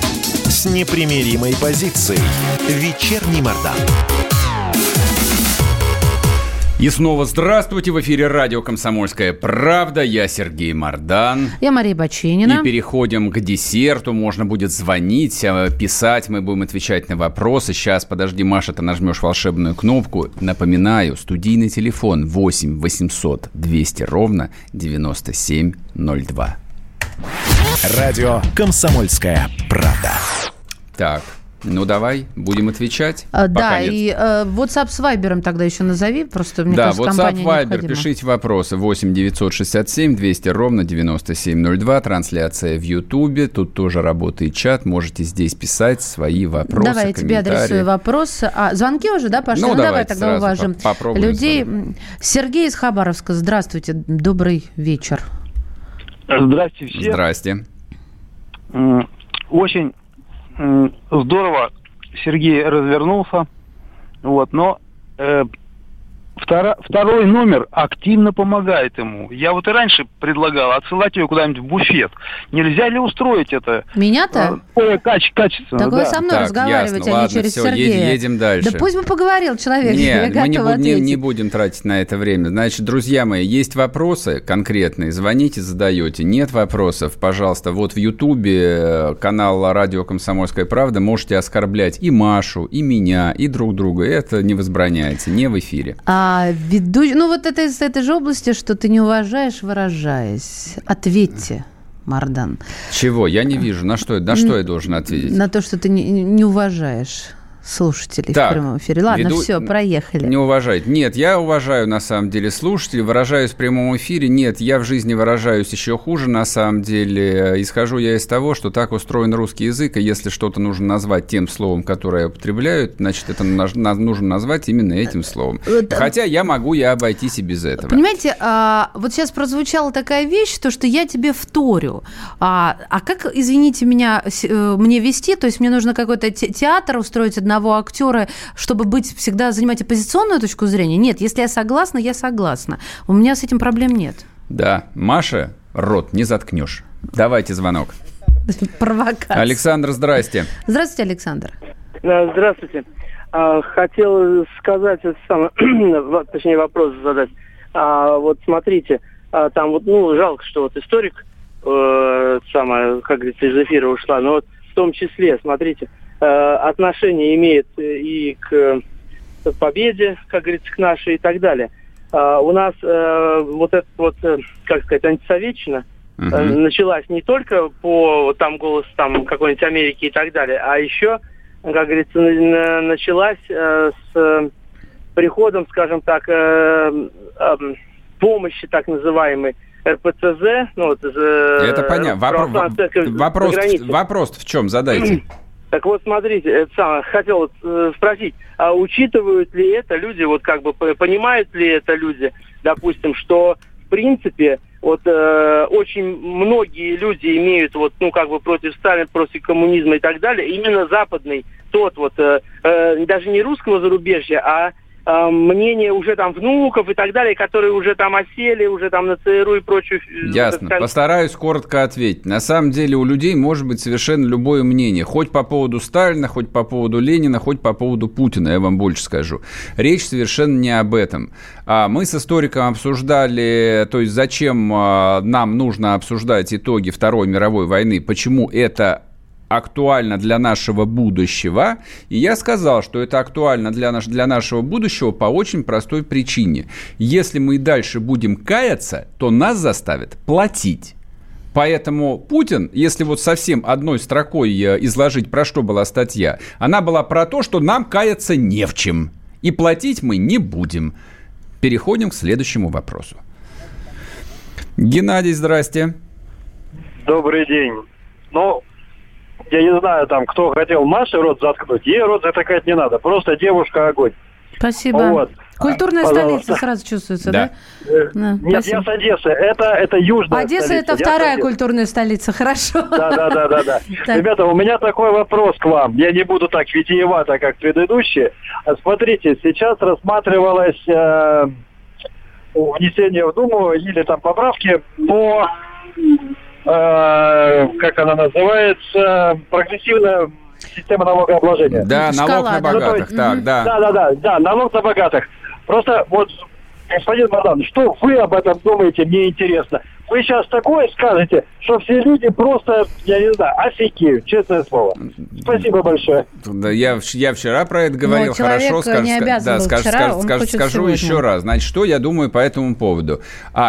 с непримиримой позицией. Вечерний Мардан. И снова здравствуйте. В эфире радио «Комсомольская правда». Я Сергей Мардан. Я Мария Баченина. И переходим к десерту. Можно будет звонить, писать. Мы будем отвечать на вопросы. Сейчас, подожди, Маша, ты нажмешь волшебную кнопку. Напоминаю, студийный телефон 8 800 200 ровно 9702. Радио «Комсомольская правда». Так, давай, будем отвечать. WhatsApp с Viber тогда еще назови, просто мне кажется, компания необходима. Да, WhatsApp, Viber, пишите вопросы. 8-967-200-97-02, трансляция в Ютубе, тут тоже работает чат, можете здесь писать свои вопросы, давай, комментарии. Я тебе адресую вопросы. Звонки уже, да, пошли? Давай тогда уважим людей. Сразу. Сергей из Хабаровска, здравствуйте, добрый вечер. Здрасте все. Здрасте. Очень здорово Сергей развернулся. Вот, но второй номер активно помогает ему. Я и раньше предлагал отсылать его куда-нибудь в буфет. Нельзя ли устроить это? Меня-то? Качественно. Так да. Вы со мной разговариваете, а не через Сергея. Едем дальше. Да пусть бы поговорил человек. Нет, мы не будем тратить на это время. Значит, друзья мои, есть вопросы конкретные, звоните, задаете. Нет вопросов, пожалуйста, вот в Ютубе канал «Радио Комсомольская правда» можете оскорблять и Машу, и меня, и друг друга. Это не возбраняется, не в эфире. Это из этой же области, что ты не уважаешь, выражаясь. Ответьте, Мардан. Чего? Я не вижу. На что я должен ответить? На то, что ты не уважаешь слушателей в прямом эфире. Ладно, все, проехали. Не уважать. Нет, я уважаю на самом деле слушателей, выражаюсь в прямом эфире. Нет, я в жизни выражаюсь еще хуже на самом деле. Исхожу я из того, что так устроен русский язык, и если что-то нужно назвать тем словом, которое употребляют, значит, это нужно назвать именно этим словом. Хотя я могу обойтись и без этого. Понимаете, вот сейчас прозвучала такая вещь, то, что я тебе вторю. А как, извините меня, мне вести? То есть мне нужно какой-то театр устроить одного актера, чтобы всегда занимать оппозиционную точку зрения? Нет, если я согласна. У меня с этим проблем нет. Да, Маша, рот не заткнешь. Давайте звонок. Провокация. Александр, здрасте. Здравствуйте, Александр. Здравствуйте. Хотел сказать, вопрос задать. Вот смотрите, там жалко, что историк как говорится, из эфира ушла, но вот в том числе, смотрите, отношение имеет и к победе, как говорится, к нашей и так далее. У нас вот это вот, как сказать, антисоветчина началась не только по там голос там какой-нибудь Америки и так далее, а еще, как говорится, началась с приходом, скажем так, помощи так называемой РПЦЗ. Ну, это понятно. Вопрос в чем? Задайте. Так вот, смотрите, это самое, хотел спросить, а учитывают ли это люди, вот как бы понимают ли это люди, допустим, что в принципе вот очень многие люди имеют вот, ну, как бы против Сталина, против коммунизма и так далее, именно западный, тот вот, даже не русского зарубежья, а мнение уже там внуков и так далее, которые уже там осели, уже там на ЦРУ и прочую... Ясно. Постараюсь коротко ответить. На самом деле у людей может быть совершенно любое мнение. Хоть по поводу Сталина, хоть по поводу Ленина, хоть по поводу Путина, я вам больше скажу. Речь совершенно не об этом. Мы с историком обсуждали, то есть зачем нам нужно обсуждать итоги Второй мировой войны, почему это актуально для нашего будущего. И я сказал, что это актуально для нашего будущего по очень простой причине. Если мы и дальше будем каяться, то нас заставят платить. Поэтому Путин, если вот совсем одной строкой изложить, про что была статья, она была про то, что нам каяться не в чем. И платить мы не будем. Переходим к следующему вопросу. Геннадий, здрасте. Добрый день. Я не знаю, там, кто хотел Маше рот заткнуть, ей рот затыкать не надо. Просто девушка огонь. Спасибо. Вот. Культурная столица сразу чувствуется, да? Нет, спасибо. Я с Одессы. Это южная Одесса столица. Одесса – это вторая культурная столица, хорошо. Да. Ребята, у меня такой вопрос к вам. Я не буду так витиевато, как предыдущие. Смотрите, сейчас рассматривалось внесение в Думу или там поправки по... как она называется, прогрессивная система налогообложения. Да, налог на богатых. Да, налог на богатых. Просто вот, господин Мардан, что вы об этом думаете, мне интересно. Вы сейчас такое скажете, что все люди просто, я не знаю, офигеют, честное слово. Спасибо большое. Я вчера про это говорил, хорошо, скажу еще раз. Значит, что я думаю по этому поводу?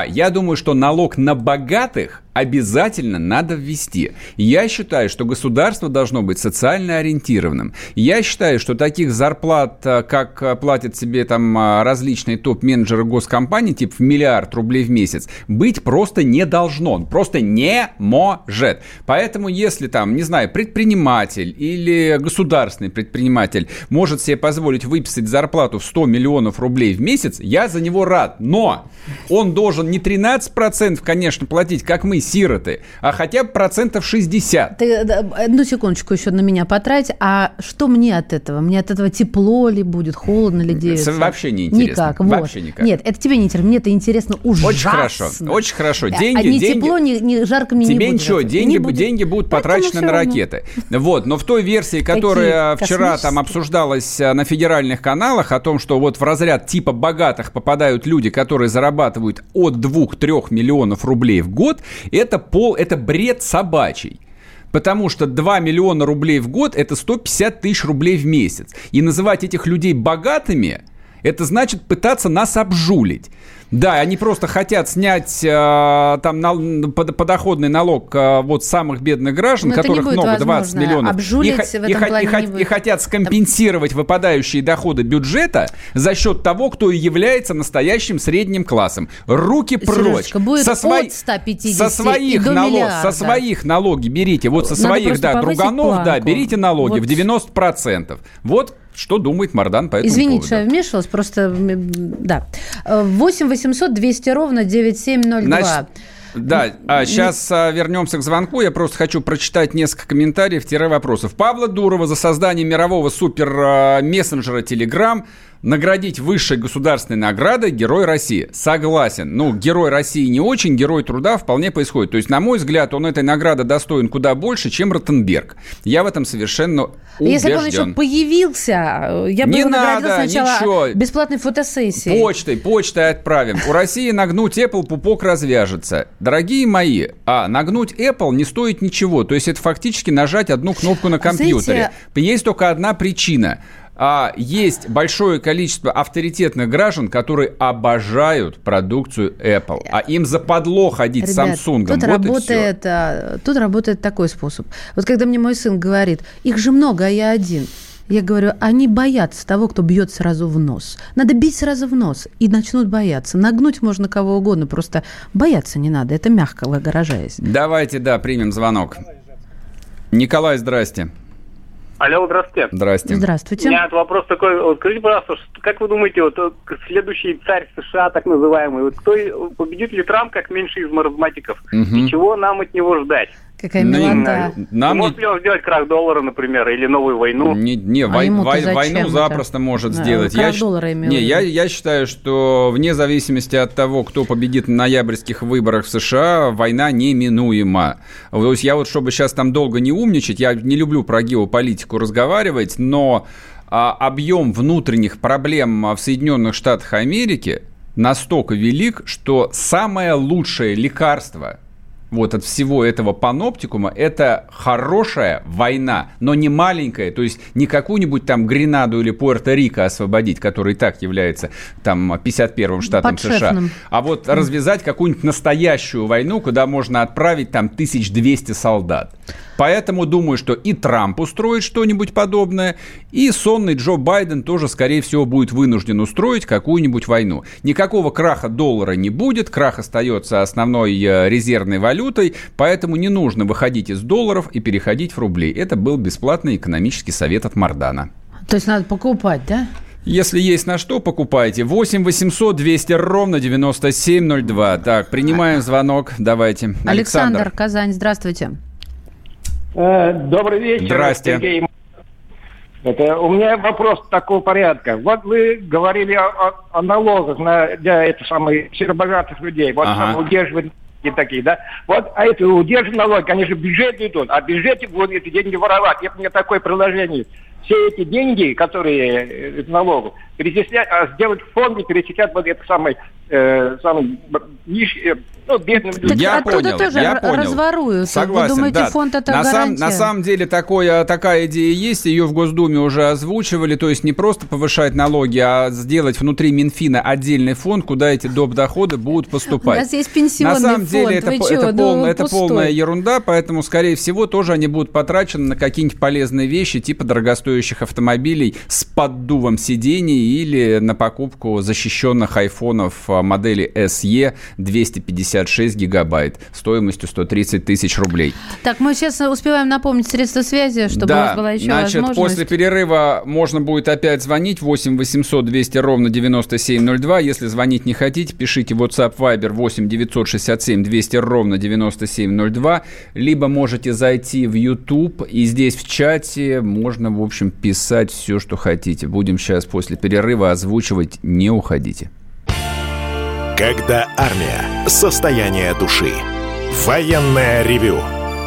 Я думаю, что налог на богатых обязательно надо ввести. Я считаю, что государство должно быть социально ориентированным. Я считаю, что таких зарплат, как платят себе там различные топ-менеджеры госкомпаний, типа в миллиард рублей в месяц, быть просто не должно. Он просто не может. Поэтому, если там, не знаю, предприниматель или государственный предприниматель может себе позволить выписать зарплату в 100 миллионов рублей в месяц, я за него рад. Но он должен не 13%, конечно, платить, как мы, сироты, а хотя бы 60%. Ты одну секундочку еще на меня потрать. А что мне от этого? Мне от этого тепло ли будет, холодно ли деется? Вообще не интересно. Никак. Вообще вот. Никак. Нет, это тебе не интересно. Мне это интересно ужасно. Очень хорошо. Очень хорошо. Деньги, ни тепло, ни жарко мне не будет. Тебе ничего. Деньги будут потрачены на ракеты. Вот. Но в той версии, которая вчера там обсуждалась на федеральных каналах, о том, что вот в разряд типа богатых попадают люди, которые зарабатывают от 2-3 миллионов рублей в год, это бред собачий. Потому что 2 миллиона рублей в год – это 150 тысяч рублей в месяц. И называть этих людей богатыми – это значит пытаться нас обжулить. Да, они просто хотят снять подоходный налог вот самых бедных граждан, но которых много, возможно, 20 миллионов, и хотят скомпенсировать выпадающие доходы бюджета за счет того, кто и является настоящим средним классом. Руки прочь. Будет от 150 и до миллиарда. Со своих налоги берите. Вот со своих, друганов, берите налоги в 90%. Вот что думает Мардан по этому поводу. Извините, что я вмешивалась, просто, 8-800-200-97-02. Значит, сейчас вернемся к звонку. Я просто хочу прочитать несколько комментариев-вопросов. Павла Дурова за создание мирового супер-мессенджера Telegram Наградить высшей государственной наградой Герой России. Согласен. Ну, Герой России не очень, Герой труда вполне происходит. То есть, на мой взгляд, он этой награды достоин куда больше, чем Ротенберг. Я в этом совершенно убежден. Если бы он еще появился, я бы не его наградил сначала ничего. Бесплатной фотосессией. Почтой отправим. У России нагнуть Apple пупок развяжется. Дорогие мои, нагнуть Apple не стоит ничего. То есть, это фактически нажать одну кнопку на компьютере. Есть только одна причина. Есть большое количество авторитетных граждан, которые обожают продукцию Apple. А им западло ходить с Samsung. Тут работает такой способ. Вот когда мне мой сын говорит, их же много, а я один. Я говорю, они боятся того, кто бьет сразу в нос. Надо бить сразу в нос, и начнут бояться. Нагнуть можно кого угодно, просто бояться не надо. Это мягко выражаясь. Давайте, примем звонок. Николай, здрасте. Алло, здравствуйте. Здравствуйте. У меня вопрос такой. Вот, скажите, пожалуйста, как вы думаете, следующий царь США, так называемый, кто победит ли Трамп как меньший из маразматиков? Угу. И чего нам от него ждать? Какая милота. Может ли он сделать крах доллара, например, или новую войну? Войну запросто может сделать. Я считаю, что вне зависимости от того, кто победит на ноябрьских выборах в США, война неминуема. То есть я чтобы сейчас там долго не умничать, я не люблю про геополитику разговаривать, но объем внутренних проблем в Соединенных Штатах Америки настолько велик, что самое лучшее лекарство от всего этого паноптикума, это хорошая война, но не маленькая, то есть не какую-нибудь там Гренаду или Пуэрто-Рико освободить, который и так является там 51-м штатом США, а развязать какую-нибудь настоящую войну, куда можно отправить там 1200 солдат. Поэтому думаю, что и Трамп устроит что-нибудь подобное, и сонный Джо Байден тоже, скорее всего, будет вынужден устроить какую-нибудь войну. Никакого краха доллара не будет, крах остается основной резервной валютой, поэтому не нужно выходить из долларов и переходить в рубли. Это был бесплатный экономический совет от Мардана. То есть надо покупать, да? Если есть на что, покупайте. 8 800 200 ровно 9702. Так, принимаем звонок, давайте. Александр Казань, здравствуйте. Добрый вечер. Здрасте. Сергей. Это у меня вопрос такого порядка. Вот вы говорили о налогах для серобогатых людей. Вот удерживать и такие, да? Вот, если удерживать налоги, они же в бюджет идут, а в бюджете будут эти деньги воровать. Я у меня такое приложение. Все эти деньги, которые налогу, перечислять, сделать фонды, перечислять бедным людям. Я понял. Разворую. Согласен, вы думаете, фонд это гарантия? На самом деле такая идея есть, ее в Госдуме уже озвучивали, то есть не просто повышать налоги, а сделать внутри Минфина отдельный фонд, куда эти доп. Доходы будут поступать. У нас есть пенсионный фонд. На самом деле это полная ерунда, поэтому, скорее всего, тоже они будут потрачены на какие-нибудь полезные вещи, типа дорогостоящих автомобилей с поддувом сидений или на покупку защищенных айфонов модели SE 256 гигабайт стоимостью 130 тысяч рублей. Так, мы сейчас успеваем напомнить средства связи, чтобы у нас была еще возможность. После перерыва можно будет опять звонить 8 800 200 ровно 9702. Если звонить не хотите, пишите WhatsApp Viber 8 967 200 ровно 9702. Либо можете зайти в YouTube, и здесь в чате можно, в общем, писать все, что хотите. Будем сейчас после перерыва озвучивать. Не уходите. Когда армия. Состояние души. Военное ревю.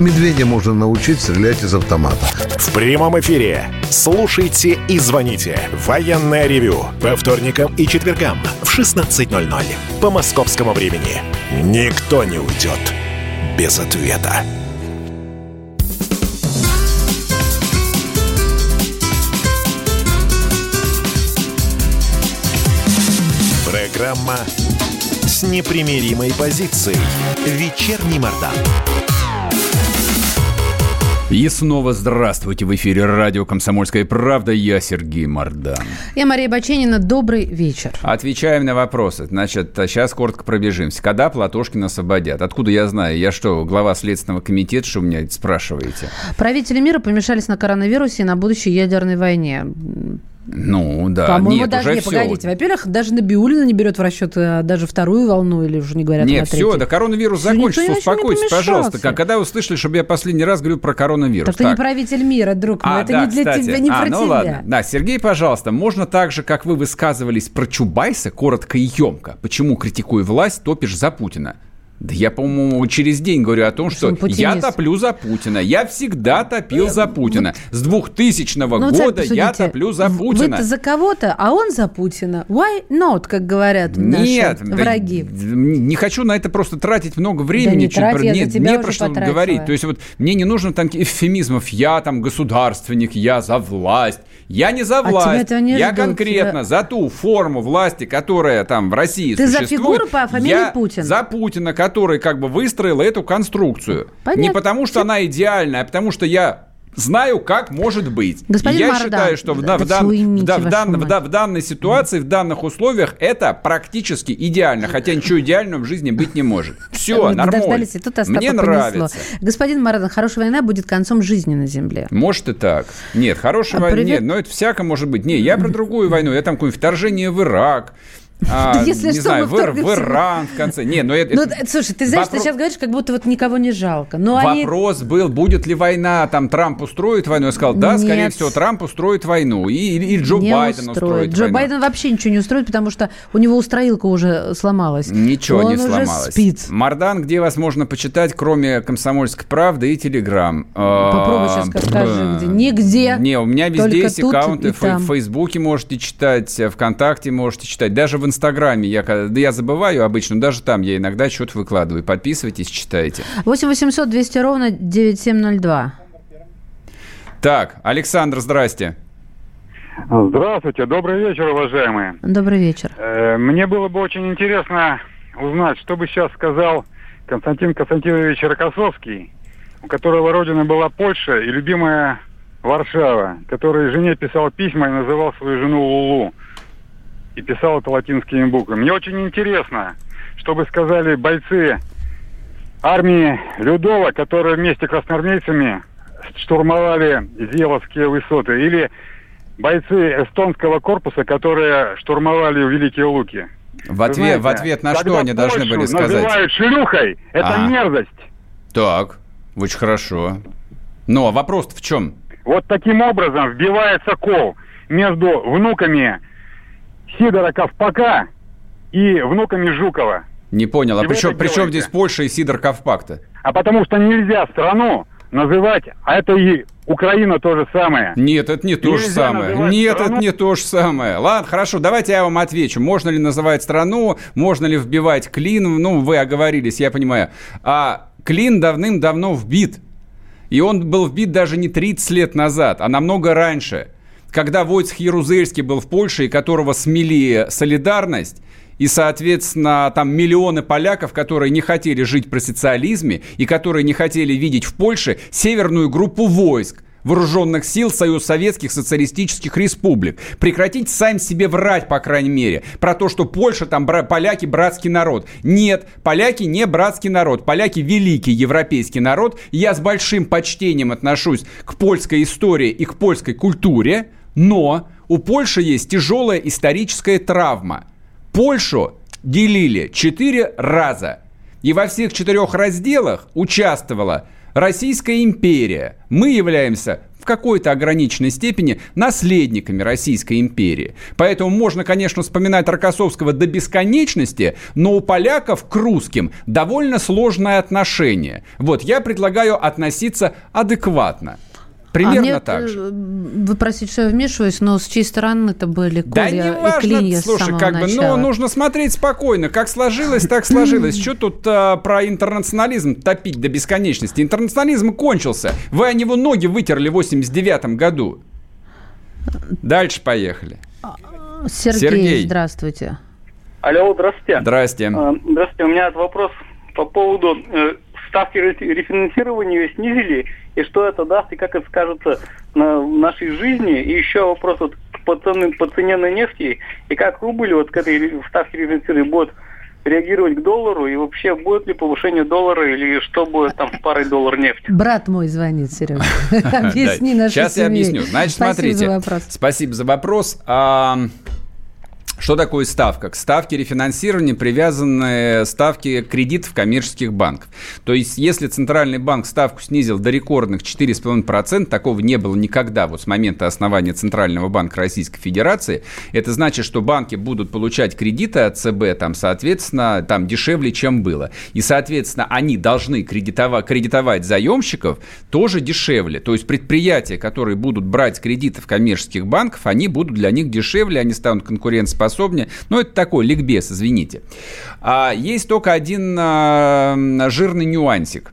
Медведя можно научить стрелять из автомата. В прямом эфире. Слушайте и звоните. Военное ревю. По вторникам и четвергам в 16:00. По московскому времени. Никто не уйдет без ответа. Программа с непримиримой позицией. Вечерний Мардан. И снова здравствуйте. В эфире радио «Комсомольская правда». Я Сергей Мардан. Я Мария Баченина. Добрый вечер. Отвечаем на вопросы. Значит, сейчас коротко пробежимся. Когда Платошкина освободят? Откуда я знаю? Я что, глава Следственного комитета, что меня спрашиваете? Правители мира помешались на коронавирусе и на будущей ядерной войне. Ну, да. По-моему, нет, даже... Не, все. Погодите. Во-первых, даже Набиуллина не берет в расчет даже вторую волну, или уже не говорят о третьей. Нет, все, да, коронавирус закончится, успокойтесь, пожалуйста. Когда услышали, чтобы я последний раз говорю про коронавирус? Так, ты не правитель мира, друг мой, это да, не для тебя, не про тебя. Ну ладно, да, Сергей, пожалуйста, можно так же, как вы высказывались про Чубайса, коротко и емко. Почему, критикуя власть, топишь за Путина? Да я, по-моему, через день говорю о том, что я топлю за Путина. Я всегда топил за Путина. С 2000 года я топлю за Путина. Вы-то за кого-то, а он за Путина. Why not, как говорят наши враги? Не хочу на это просто тратить много времени. Да не трать, я за тебя уже потратила. То есть вот мне не нужно там эвфемизмов. Я там государственник, я за власть. Я не за власть. Я конкретно за ту форму власти, которая там в России существует. Ты за фигуру по фамилии Путин. За Путина, который как бы выстроил эту конструкцию. Понятно. Не потому, что она идеальная, а потому, что я знаю, как может быть. Господин я Мардан, считаю, что в данной ситуации, в данных условиях это практически идеально, хотя ничего идеального в жизни быть не может. Все, нормально. Мне нравится. Господин Мардан, хорошая война будет концом жизни на Земле. Может и так. Нет, хорошая война, нет, но это всяко может быть. Не, я про другую войну, я там какое-нибудь вторжение в Ирак. Если не что, знаю, в Иран в конце. Не, но это, слушай, ты знаешь, ты сейчас говоришь, как будто вот никого не жалко. Но вопрос был, будет ли война, там Трамп устроит войну. Я сказал, да, скорее всего, Трамп устроит войну. И Джо Байден устроит войну. Джо Байден вообще ничего не устроит, потому что у него устроилка уже сломалась. Ничего не сломалось. Он уже спит. Мардан, где вас можно почитать, кроме «Комсомольской правды» и «Телеграм»? Попробуй сейчас скажи, где. Нигде. Не, у меня везде есть аккаунты. В Фейсбуке можете читать, ВКонтакте можете читать. Даже в Инстаграме, я забываю обычно, даже там я иногда что-то выкладываю. Подписывайтесь, читайте. 8-800-200-97-02. Так, Александр, здрасте. Здравствуйте, добрый вечер, уважаемые. Добрый вечер. Мне было бы очень интересно узнать, что бы сейчас сказал Константин Константинович Рокоссовский, у которого родина была Польша и любимая Варшава, который жене писал письма и называл свою жену Лулу. И писал это латинскими буквами. Мне очень интересно, что бы сказали бойцы армии Людова, которые вместе с красноармейцами штурмовали Зеловские высоты, или бойцы эстонского корпуса, которые штурмовали Великие Луки. В ответ на что они должны были сказать? Когда называют шлюхой, это мерзость. Так, очень хорошо. Ну, а вопрос-то в чем? Вот таким образом вбивается кол между внуками Сидора Ковпака и внуками Жукова. Не понял, а при чем здесь Польша и Сидор Ковпак-то? А потому что нельзя страну называть, а это и Украина то же самое. Нет, это не то же самое. Ладно, хорошо, давайте я вам отвечу. Можно ли называть страну, можно ли вбивать клин? Ну, вы оговорились, я понимаю. А клин давным-давно вбит. И он был вбит даже не 30 лет назад, а намного раньше. Когда Войцех Ярузельский был в Польше, и которого смели солидарность, и, соответственно, там миллионы поляков, которые не хотели жить при социализме, и которые не хотели видеть в Польше северную группу войск, вооруженных сил Союз Советских Социалистических Республик. Прекратите сами себе врать, по крайней мере, про то, что Польша, там поляки братский народ. Нет, поляки не братский народ. Поляки великий европейский народ. Я с большим почтением отношусь к польской истории и к польской культуре, но у Польши есть тяжелая историческая травма. Польшу делили 4 раза. И во всех 4 разделах участвовала Российская империя. Мы являемся в какой-то ограниченной степени наследниками Российской империи. Поэтому можно, конечно, вспоминать Рокоссовского до бесконечности, но у поляков к русским довольно сложное отношение. Вот, я предлагаю относиться адекватно. Примерно так же. Вы, простите, что я вмешиваюсь, но с чьей стороны это были колья и клинья с самого начала? Да не важно, слушай, как бы, ну, нужно смотреть спокойно. Как сложилось, так сложилось. Что тут про интернационализм топить до бесконечности? Интернационализм кончился. Вы о него ноги вытерли в 89-м году. Дальше поехали. Сергей, здравствуйте. Алло, здравствуйте. Здравствуйте. Здравствуйте. У меня вопрос по поводу ставки рефинансирования снизили, и что это даст, и как это скажется на нашей жизни. И еще вопрос вот по цене на нефть, и как рубль вот к этой ставке рефинансирования будет реагировать к доллару, и вообще будет ли повышение доллара, или что будет там с парой доллар нефти? Брат мой звонит, Серега. Объясни нашей семье. Сейчас я объясню. Значит, смотрите. Спасибо за вопрос. Что такое ставка? К ставке рефинансирования привязаны ставки кредитов коммерческих банков. То есть, если Центральный банк ставку снизил до рекордных 4,5%, такого не было никогда вот с момента основания Центрального банка Российской Федерации, это значит, что банки будут получать кредиты от ЦБ, там, соответственно, там дешевле, чем было. И, соответственно, они должны кредитовать заемщиков тоже дешевле. То есть, предприятия, которые будут брать кредиты в коммерческих банков, они будут для них дешевле, они станут конкурентоспособными. Но это такой ликбез, извините. Есть только один жирный нюансик.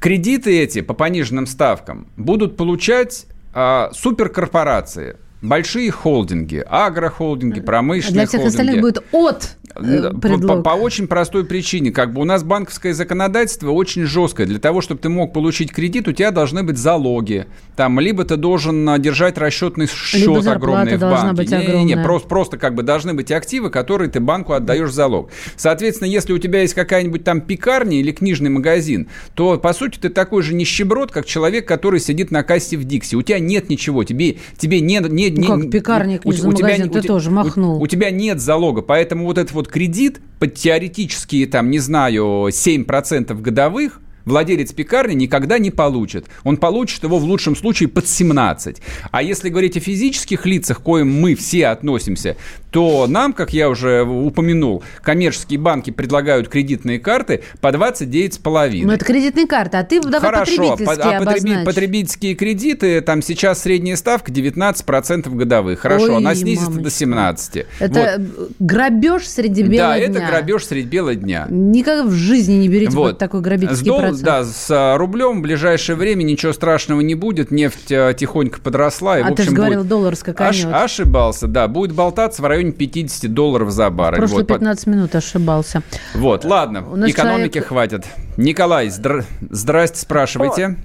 Кредиты эти по пониженным ставкам будут получать суперкорпорации, большие холдинги, агрохолдинги, промышленные холдинги. Для всех остальных будет от... По очень простой причине. Как бы у нас банковское законодательство очень жесткое. Для того, чтобы ты мог получить кредит, у тебя должны быть залоги. Там, либо ты должен держать расчетный счет огромный в банке. Просто как бы должны быть активы, которые ты банку отдаешь в залог. Соответственно, если у тебя есть какая-нибудь там пекарня или книжный магазин, то, по сути, ты такой же нищеброд, как человек, который сидит на кассе в Дикси. У тебя нет ничего. Тебе нет... Как пекарня, книжный магазин, ты тоже махнул. У тебя нет залога, поэтому вот этот вот кредит под теоретические, там, не знаю, 7% годовых владелец пекарни никогда не получит. Он получит его в лучшем случае под 17. А если говорить о физических лицах, к коим мы все относимся, то нам, как я уже упомянул, коммерческие банки предлагают кредитные карты по 29,5. Ну, это кредитные карты, а ты давай потребительские обозначь. Потребительские кредиты, там сейчас средняя ставка 19% годовых. Хорошо, она снизится до 17. Это вот. Грабеж среди бела дня. Да, это грабеж среди бела дня. Никогда в жизни не берите вот такой грабительский процесс. Да, с рублем в ближайшее время ничего страшного не будет. Нефть тихонько подросла. И, а в общем, ты же говорил, доллар скаканет. Ошибался, да. будет болтаться в районе $50 за баррель. Прошлые 15 минут ошибался. Вот, ладно, экономики человек... хватит. Николай, здрасте, спрашивайте.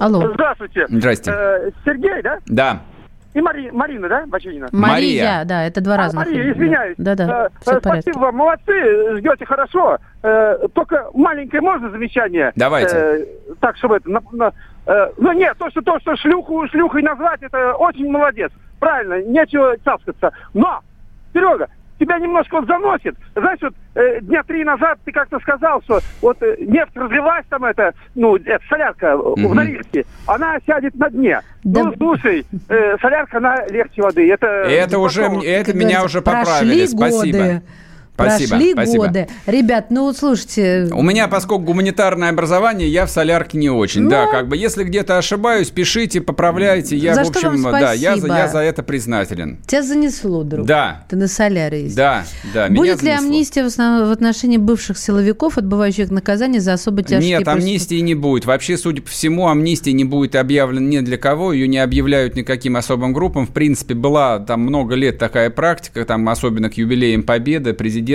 Алло. Здравствуйте. Здрасте. Сергей, да? Да. И Марина, да, Баченина? Мария, да, это два разных. Мария, извиняюсь. Да. Спасибо вам, молодцы, ждете хорошо. Только маленькое можно замечание? Давайте. Так, чтобы это... Ну нет, то, что шлюхой назвать, это очень молодец. Правильно, нечего цаскаться. Но, Серега, тебя немножко вот заносит. Знаешь, вот дня 3 назад ты как-то сказал, что вот нефть разлилась там, это солярка в Норильске, она сядет на дне. Да. Ну, слушай, солярка, она легче воды. Это уже, это меня уже поправили, спасибо. Годы. Прошли годы. Ребят, слушайте... У меня, поскольку гуманитарное образование, я в солярке не очень. Да, как бы, если где-то ошибаюсь, пишите, поправляйте. Я, за в общем, что вам спасибо. Да, я за это признателен. Тебя занесло, друг. Да. Ты на соляре есть. Да, меня занесло. Будет ли амнистия в отношении бывших силовиков, отбывающих наказание за особо тяжкие преступления? Нет, амнистии не будет. Вообще, судя по всему, амнистия не будет объявлена ни для кого. Ее не объявляют никаким особым группам. В принципе, была там много лет такая практика, там, особенно к юбилеям Победы, президент и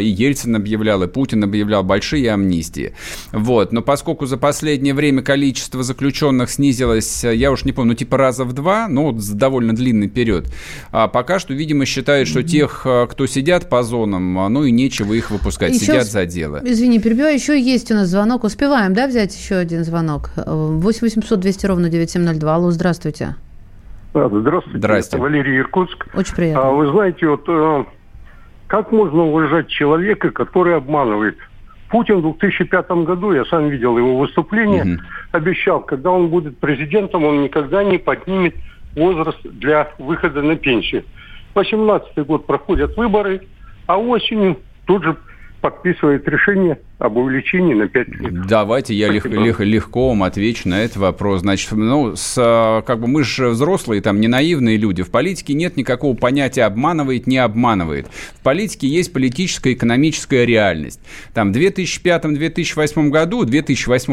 Ельцин объявлял, и Путин объявлял большие амнистии. Вот. Но поскольку за последнее время количество заключенных снизилось, я уж не помню, раза в 2, за довольно длинный период, а пока что, видимо, считают, что тех, кто сидят по зонам, и нечего их выпускать, еще сидят за дело. Извини, перебиваю, еще есть у нас звонок. Успеваем, да, взять еще один звонок? 8-800-200-97-02. Алло, здравствуйте. Здравствуйте. Валерий, Иркутск. Очень приятно. Вы знаете, как можно уважать человека, который обманывает? Путин в 2005 году, я сам видел его выступление, обещал, когда он будет президентом, он никогда не поднимет возраст для выхода на пенсию. 18-й год проходят выборы, а осенью тут же подписывает решение об увеличении на 5 лет. Давайте я легко вам отвечу на этот вопрос. Значит, мы же взрослые, не наивные люди. В политике нет никакого понятия обманывает, не обманывает. В политике есть политическая и экономическая реальность. В 2005-2008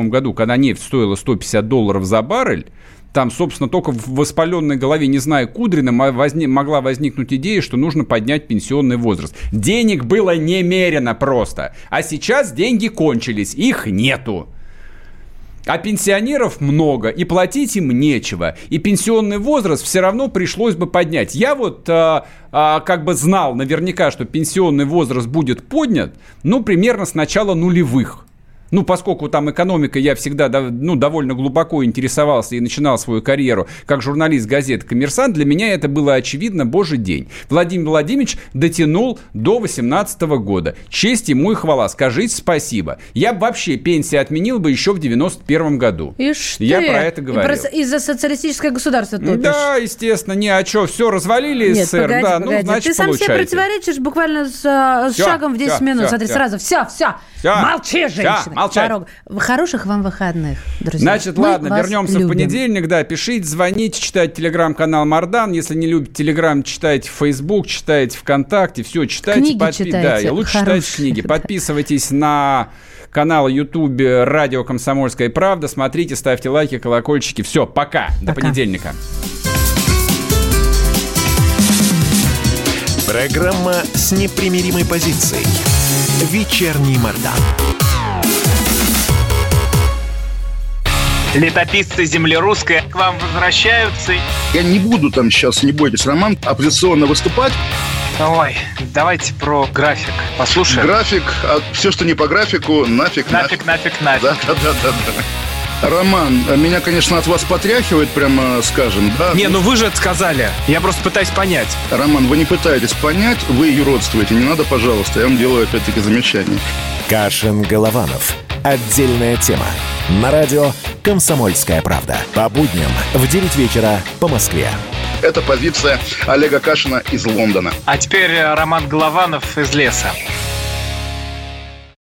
году, когда нефть стоила $150 за баррель, Там, собственно, только в воспаленной голове, не зная Кудрина, могла возникнуть идея, что нужно поднять пенсионный возраст. Денег было немерено просто. А сейчас деньги кончились, их нету. А пенсионеров много, и платить им нечего. И пенсионный возраст все равно пришлось бы поднять. Я вот как бы знал наверняка, что пенсионный возраст будет поднят, ну, примерно с начала нулевых. Ну, поскольку там экономика, я всегда довольно глубоко интересовался и начинал свою карьеру как журналист газеты «Коммерсант», для меня это было очевидно, божий день. Владимир Владимирович дотянул до 2018 года. Честь ему и хвала. Скажите спасибо. Я бы вообще пенсию отменил бы еще в 91 году. Ишь ты. Я про это говорил. Из-за социалистического государства топишь. Да, естественно. Не, а что, все, развалили СССР? Погоди, да, погоди. Ну, значит, ты сам получайте. Себе противоречишь буквально с шагом в 10 минут. Смотри, сразу все. Молчи, женщина. Молчать. Хороших вам выходных, друзья. Значит, ладно, вернемся в понедельник. Да, пишите, звоните, читайте телеграм-канал Мардан. Если не любите телеграм, читайте Facebook, читайте ВКонтакте. Все, читайте. Книги читайте. Да, и лучше читайте книги. Подписывайтесь на канал YouTube «Радио Комсомольская правда». Смотрите, ставьте лайки, колокольчики. Все, пока. До понедельника. Программа с непримиримой позицией. Вечерний Мардан. Летописцы земли русской к вам возвращаются. Я не буду там сейчас, не бойтесь, Роман, оппозиционно выступать. Ой, давайте про график послушаем. График, а все, что не по графику, нафиг. Да. Роман, меня, конечно, от вас потряхивает, прямо скажем, да? Не, ну вы же это сказали, я просто пытаюсь понять. Роман, вы не пытаетесь понять, вы юродствуете, не надо, пожалуйста, я вам делаю опять-таки замечание. Кашин-Голованов. Отдельная тема. На радио «Комсомольская правда». По будням в 9 вечера по Москве. Это позиция Олега Кашина из Лондона. А теперь Роман Голованов из леса.